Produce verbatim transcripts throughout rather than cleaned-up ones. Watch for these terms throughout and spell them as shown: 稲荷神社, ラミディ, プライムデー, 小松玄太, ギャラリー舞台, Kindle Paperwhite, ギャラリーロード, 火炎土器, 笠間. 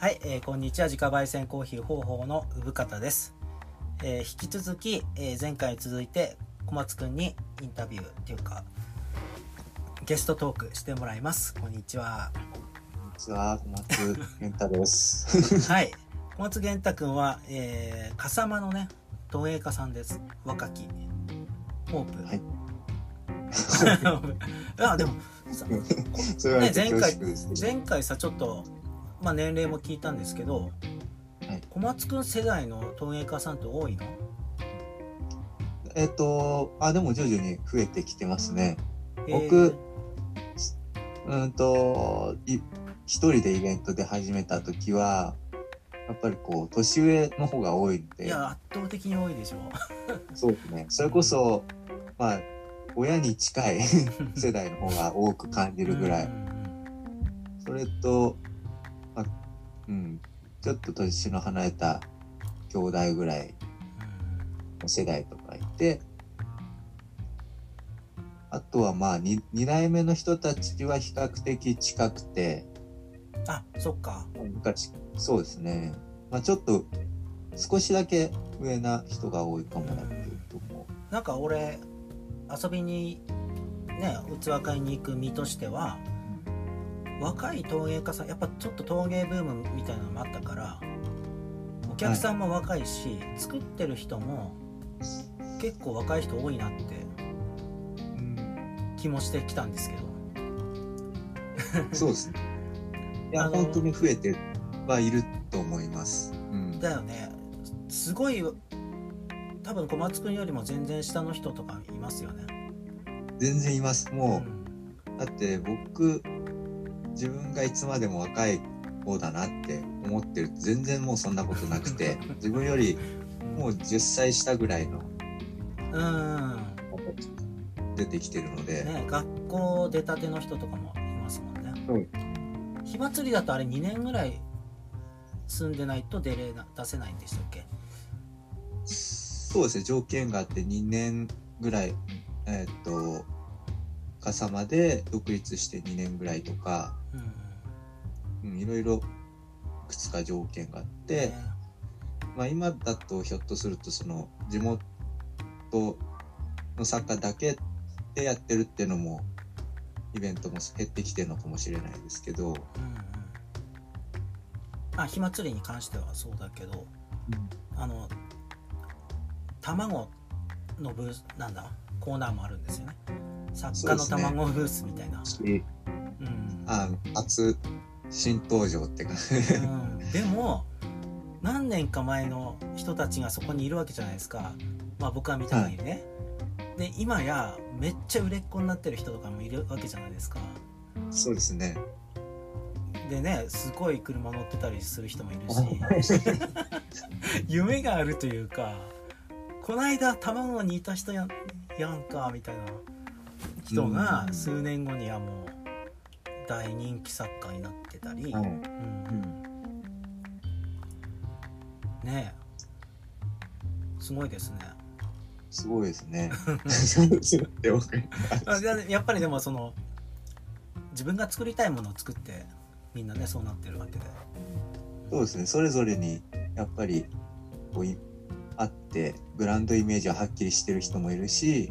はい、えー、こんにちは。自家焙煎コーヒー方法の産方です。えー、引き続き、えー、前回に続いて小松くんにインタビューっていうかゲストトークしてもらいます。こんにちは。こんにちは、小松玄太です。はい、小松玄太くんは、えー、笠間のね陶芸家さんです。若きホープ、はいあ、でもさそれは、ね、前回、前回さちょっとまあ、年齢も聞いたんですけど、はい、小松くん世代の陶芸家さんって多いの？えっと、あ、でも徐々に増えてきてますね。僕、うんと、一人でイベントで始めた時はやっぱりこう年上の方が多いので、いや圧倒的に多いでしょそうですね。それこそまあ親に近い世代の方が多く感じるぐらいそれとうん、ちょっと年の離れた兄弟ぐらいの世代とかいて、あとはまあ 2, 2代目の人たちは比較的近くて、あ、そっか、昔そうですね、まあ、ちょっと少しだけ上な人が多いかもなっていうと思う。なんか俺遊びにね器買いに行く身としては若い陶芸家さんやっぱちょっと陶芸ブームみたいなのもあったからお客さんも若いし、はい、作ってる人も結構若い人多いなって気もしてきたんですけど、うん、そうですね。いや本当に増えてはいると思います、うん、だよね。すごい多分小松くんよりも全然下の人とかいますよね。全然います。もう、うん、だって僕自分がいつまでも若い方だなって思ってると全然もうそんなことなくて自分よりもうじゅっさい下ぐらいの出てきてるので、ね、学校出たての人とかもいますもんね、うん、火祭りだとあれにねんぐらい住んでないと出れな出せないんでしたっけ？そうですね、条件があってにねんぐらい、えーっと笠間で独立してにねんぐらいとか、うんうん、いろいろいくつか条件があって、ね、まあ、今だとひょっとするとその地元の作家だけでやってるっていうのもイベントも減ってきてるのかもしれないですけど、うんうん、あ、火祭りに関してはそうだけど、うん、あの卵のブースなんだコーナーもあるんですよね。作家の卵ブースみたいな、ね、うん、あ、初新登場って感じ、うん、でも何年か前の人たちがそこにいるわけじゃないですか、まあ、僕は見たいにね、はい、で今やめっちゃ売れっ子になってる人とかもいるわけじゃないですか。そうですね。でね、すごい車乗ってたりする人もいるし夢があるというか、こないだ卵にいた人やんやんかみたいな人が数年後にはもう大人気作家になってたり、うんうんうん、ねえ、すごいですね。すごいですね。やっぱりでもその自分が作りたいものを作ってみんなねそうなってるわけで。そうですね。それぞれにやっぱりこうあってブランドイメージははっきりしてる人もいるし、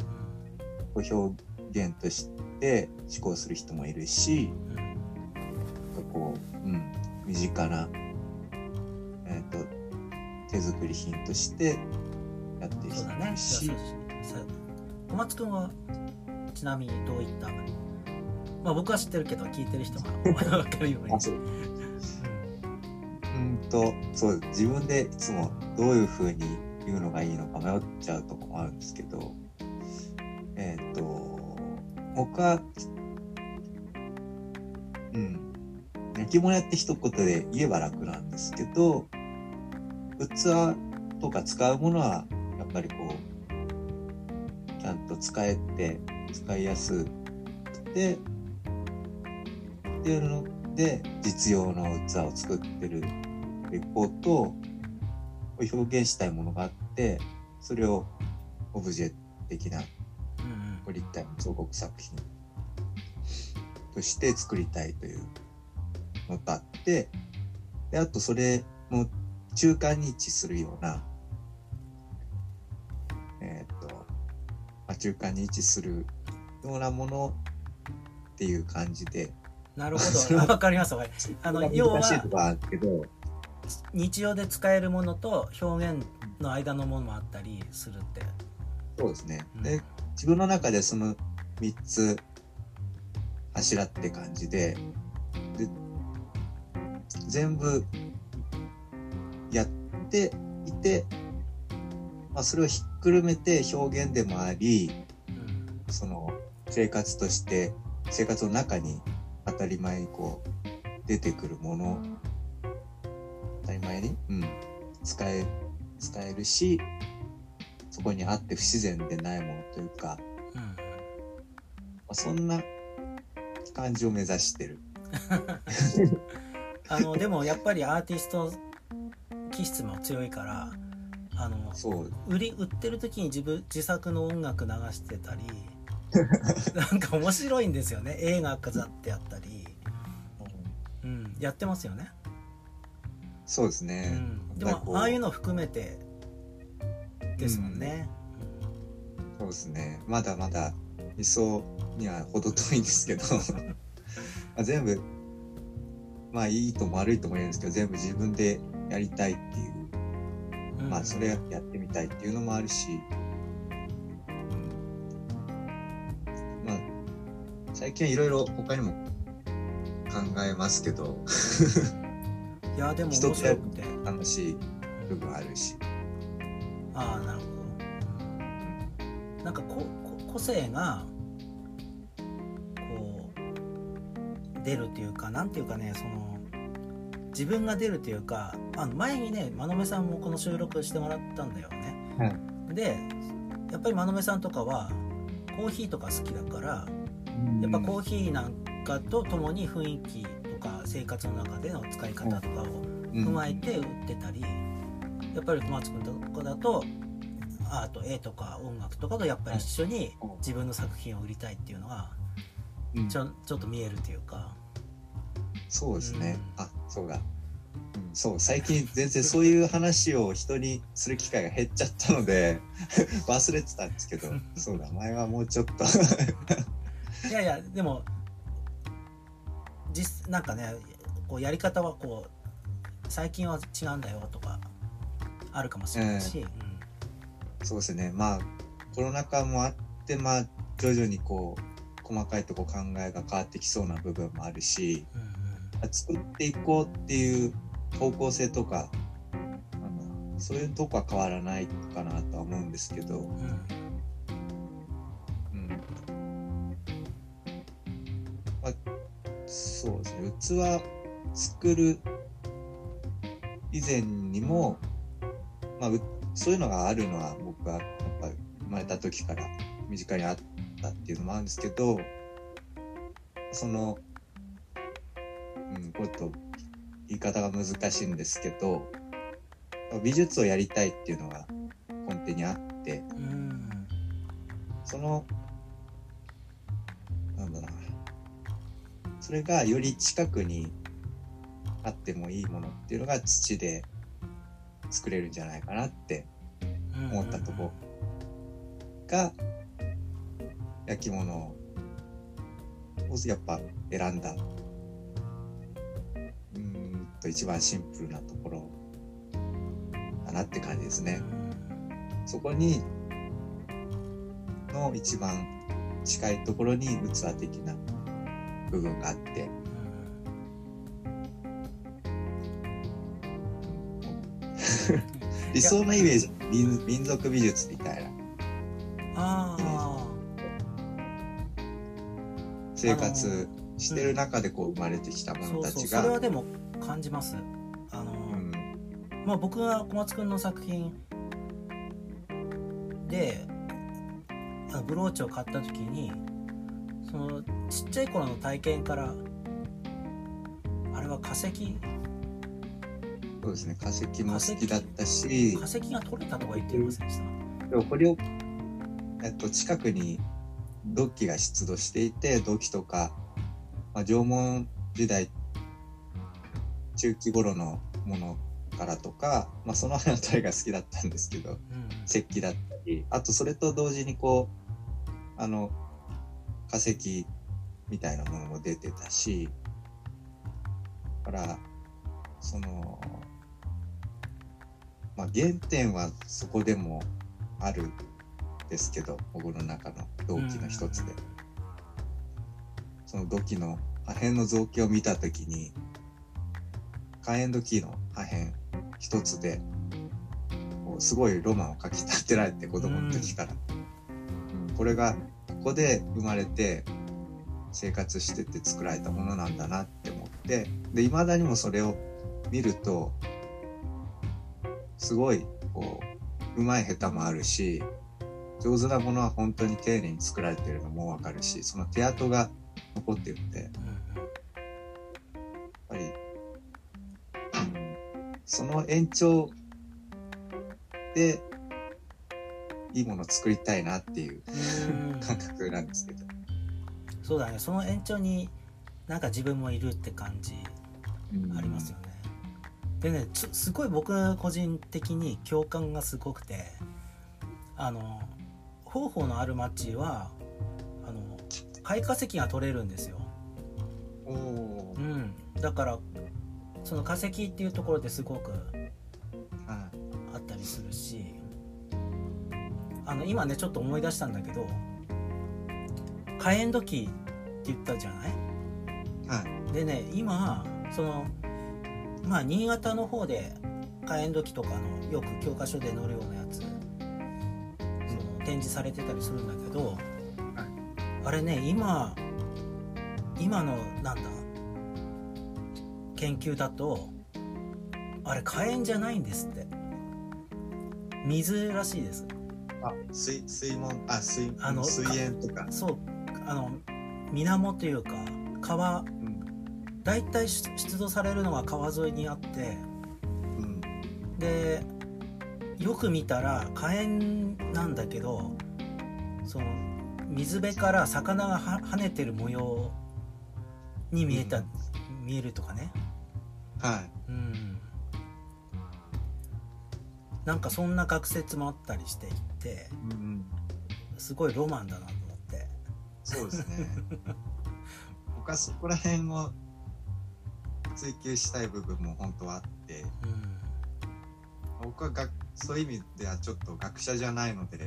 こう表源として思考する人もいるし、うん、こう、うん、身近な、えー、と手作り品としてやってる人もいるし、ね、小松くんはちなみにどういった、まあ、僕は知ってるけど聞いてる人が分かるようにあ、そううんとそう自分でいつもどういう風に言うのがいいのか迷っちゃうとこもあるんですけど、えっ、ー、と僕は、うん、焼き物やって一言で言えば楽なんですけど、器とか使うものはやっぱりこうちゃんと使えて使いやすくてっていうので実用の器を作ってる一方と、表現したいものがあってそれをオブジェ的な立体の彫刻作品として作りたいというのがあって、であとそれも中間に位置するような、えーっとまあ、中間に位置するようなものっていう感じで。なるほど、わかります。あの要は日常で使えるものと表現の間のものもあったりするって。そうですね。うん、で自分の中でそのみっつ柱って感じで、で全部やっていて、まあ、それをひっくるめて表現でもあり、うん、その生活として生活の中に当たり前にこう出てくるもの、当たり前に、うん、使え使えるし、そこにあって不自然でないものというか、うんまあ、そんな感じを目指してる。あのでもやっぱりアーティスト気質も強いから、あのそう売り売ってる時に自分自作の音楽流してたりなんか面白いんですよね。映画飾ってやったり、うんうん、やってますよね。そうですね、うん、でもああいうの含めてですもんね、うん、そうですね。まだまだ理想には程遠いんですけど全部まあいいとも悪いとも言えるんですけど、全部自分でやりたいっていう、うん、まあそれやってみたいっていうのもあるし、最近はいろいろ他にも考えますけどいやでも面白くて楽しい部分あるし。ああなるほど。なんかここ個性がこう出るというか、なんていうかね、その自分が出るというか、あの前にねまのめさんもこの収録してもらったんだよね、はい、でやっぱりまのめさんとかはコーヒーとか好きだから、やっぱコーヒーなんかとともに雰囲気とか生活の中での使い方とかを踏まえて売ってたり、やっぱり小松君とかだとアート絵とか音楽とかとやっぱり一緒に自分の作品を売りたいっていうのがちょ、ちょっと見えるというか、うん、そうですね、うん、あそうだ、うん、そう最近全然そういう話を人にする機会が減っちゃったので忘れてたんですけどそうだ前はもうちょっといやいやでも実なんかねこうやり方はこう最近は違うんだよとかあるかもしれないし、えーうん、そうですね。まあコロナ禍もあってまあ徐々にこう細かいとこ考えが変わってきそうな部分もあるし、うんうん、作っていこうっていう方向性とかあのそういうとこは変わらないかなとは思うんですけど、うんそうですね、器作る以前にも、まあ、そういうのがあるのは僕はやっぱり生まれた時から身近にあったっていうのもあるんですけど、その、うん、ちょっと言い方が難しいんですけど美術をやりたいっていうのが根底にあって、うん、そのなんだろうなそれがより近くにあってもいいものっていうのが土で作れるんじゃないかなって思ったとこが焼き物をやっぱ選んだうーんと一番シンプルなところだなって感じですね。そこにの一番近いところに器的な部分があって、うん、理想のイメージ民、民族美術みたいなあ生活してる中でこう生まれてきた者たちが、うん、そうそうそれはでも感じます。あの、うんまあ、僕は小松くんの作品でブローチを買った時にそのちっちゃい頃の体験からあれは化石そうですね化石も好きだったし化石が取れたとか言ってませんでした。でもこれを、えっと、近くに土器が出土していて土器とか、まあ、縄文時代中期頃のものからとか、まあ、その辺のどれが好きだったんですけど、うん、石器だったり、あとそれと同時にこうあの化石みたいなものも出てたし、だからその、まあ、原点はそこでもあるんですけど、僕の中の動機の一つで、うん、その土器の破片の造形を見たときに火炎土器の破片一つでこうすごいロマンをかき立てられて、子供の時から、うん、これがここで生まれて生活してって作られたものなんだなって思って、で未だにもそれを見るとすごいこううまい下手もあるし、上手なものは本当に丁寧に作られてるのもわかるし、その手跡が残ってるので、やっぱり、うん、その延長でいいものを作りたいなっていう感覚なんですけど。そうだね、その延長になんか自分もいるって感じありますよね。でね、すごい僕個人的に共感がすごくて、あの方法のある町はあの貝化石が取れるんですよ。お、うん、だからその化石っていうところですごくあったりするし、あの今ねちょっと思い出したんだけど、火炎土器って言ったじゃない、はい、でね今その、まあ、新潟の方で火炎土器とかのよく教科書で載るようなやつ、うん、その展示されてたりするんだけど、はい、あれね今今のなんだ研究だとあれ火炎じゃないんですって、水らしいです。あ、水、水門、あ、水、あの、水煙とか、そう、あの水面というか川、うん、だいたい出土されるのは川沿いにあって、うん、でよく見たら火炎なんだけど、その水辺から魚が跳ねてる模様に見えた、うん、見えるとかね、はい、うん、なんかそんな学説もあったりしていて、うん、すごいロマンだなと思って。そうですね僕はそこら辺を追求したい部分も本当はあって、うん、僕はがそういう意味ではちょっと学者じゃないので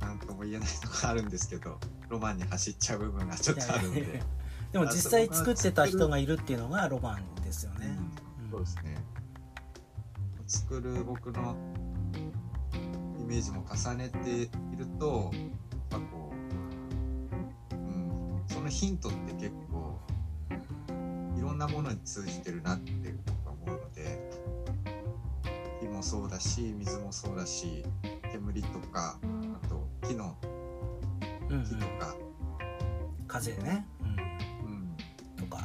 何とも言えないとこあるんですけど、ロマンに走っちゃう部分がちょっとあるんで。いやいやいや、でも実際作ってた人がいるっていうのがロマンですよね、うん、そうですね、うん、作る僕のイメージも重ねていると、やっぱこう、うん、そのヒントって結構いろんなものに通じてるなって僕は思うので、火もそうだし水もそうだし煙とか、あと木の木とか、うんうん、風ね、うんうん、とか、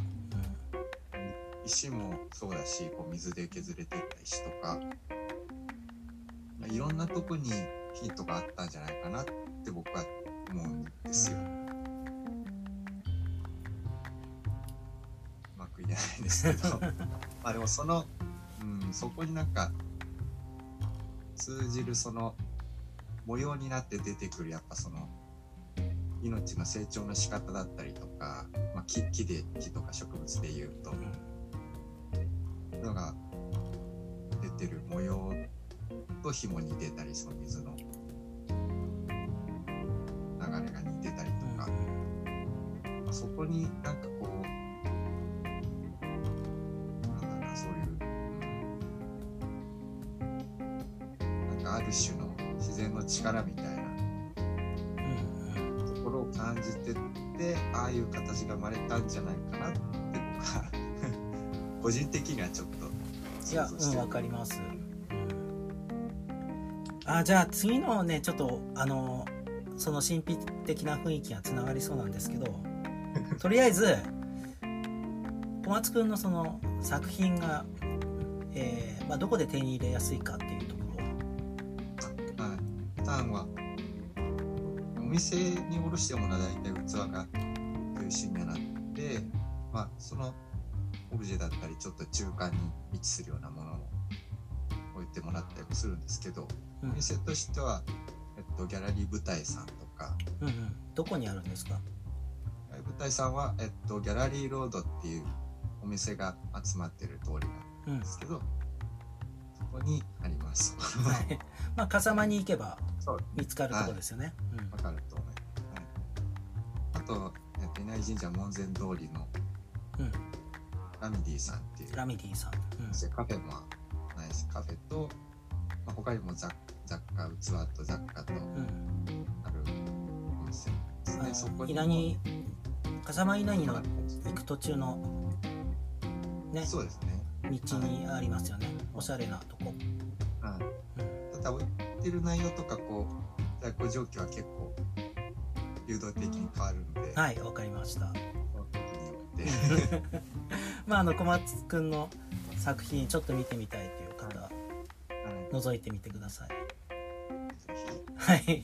うん、石もそうだし、こう水で削れていった石とか、いろんなとこにヒントがあったんじゃないかなって僕は思うんですよ、うん、うまく言えないですけどまあでもその、うん、そこになんか通じるその模様になって出てくる、やっぱその命の成長の仕方だったりとか、まあ、木, 木で木とか植物でいうと、うん、のが出てる模様と紐に出たり、その水の流れが似てたりとか、うん、そこになんかこうなんだろうな、そういうなんかある種の自然の力みたいなところを感じてって、ああいう形が生まれたんじゃないかなって僕は個人的にはちょっと想像してる。いや、うん、わかります。あ、じゃあ次のね、ちょっとあのその神秘的な雰囲気がつながりそうなんですけどとりあえず小松くんのその作品が、えーまあ、どこで手に入れやすいかっていうところを、はい、普段はお店に卸してもらう、大体器が中心になって、まあ、そのオブジェだったりちょっと中間に位置するようなものを置いてもらったりもするんですけど、お店としては、えっと、ギャラリー舞台さんとか、うんうん、どこにあるんですか？舞台さんは、えっと、ギャラリーロードっていうお店が集まってる通りなんですけど、うん、そこにありますまあ笠間に行けば見つかるところですよね。わ、はいうん、かると思います、はい、あと稲荷神社門前通りのラミディさんっていう、ラミディさん、うん、カフェもないし、カフェと、まあ、他にも雑貨、器と雑貨とあるお店ですね、うん、そこに稲笠間稲荷の行く途中のね、そうですね、道にありますよね、おしゃれなとこ、うん、ただ置いてる内容とかこう在庫状況は結構流動的に変わるので、はい、わかりました。まああの小松くんの作品ちょっと見てみたいという方、はいはい、覗いてみてください。はい。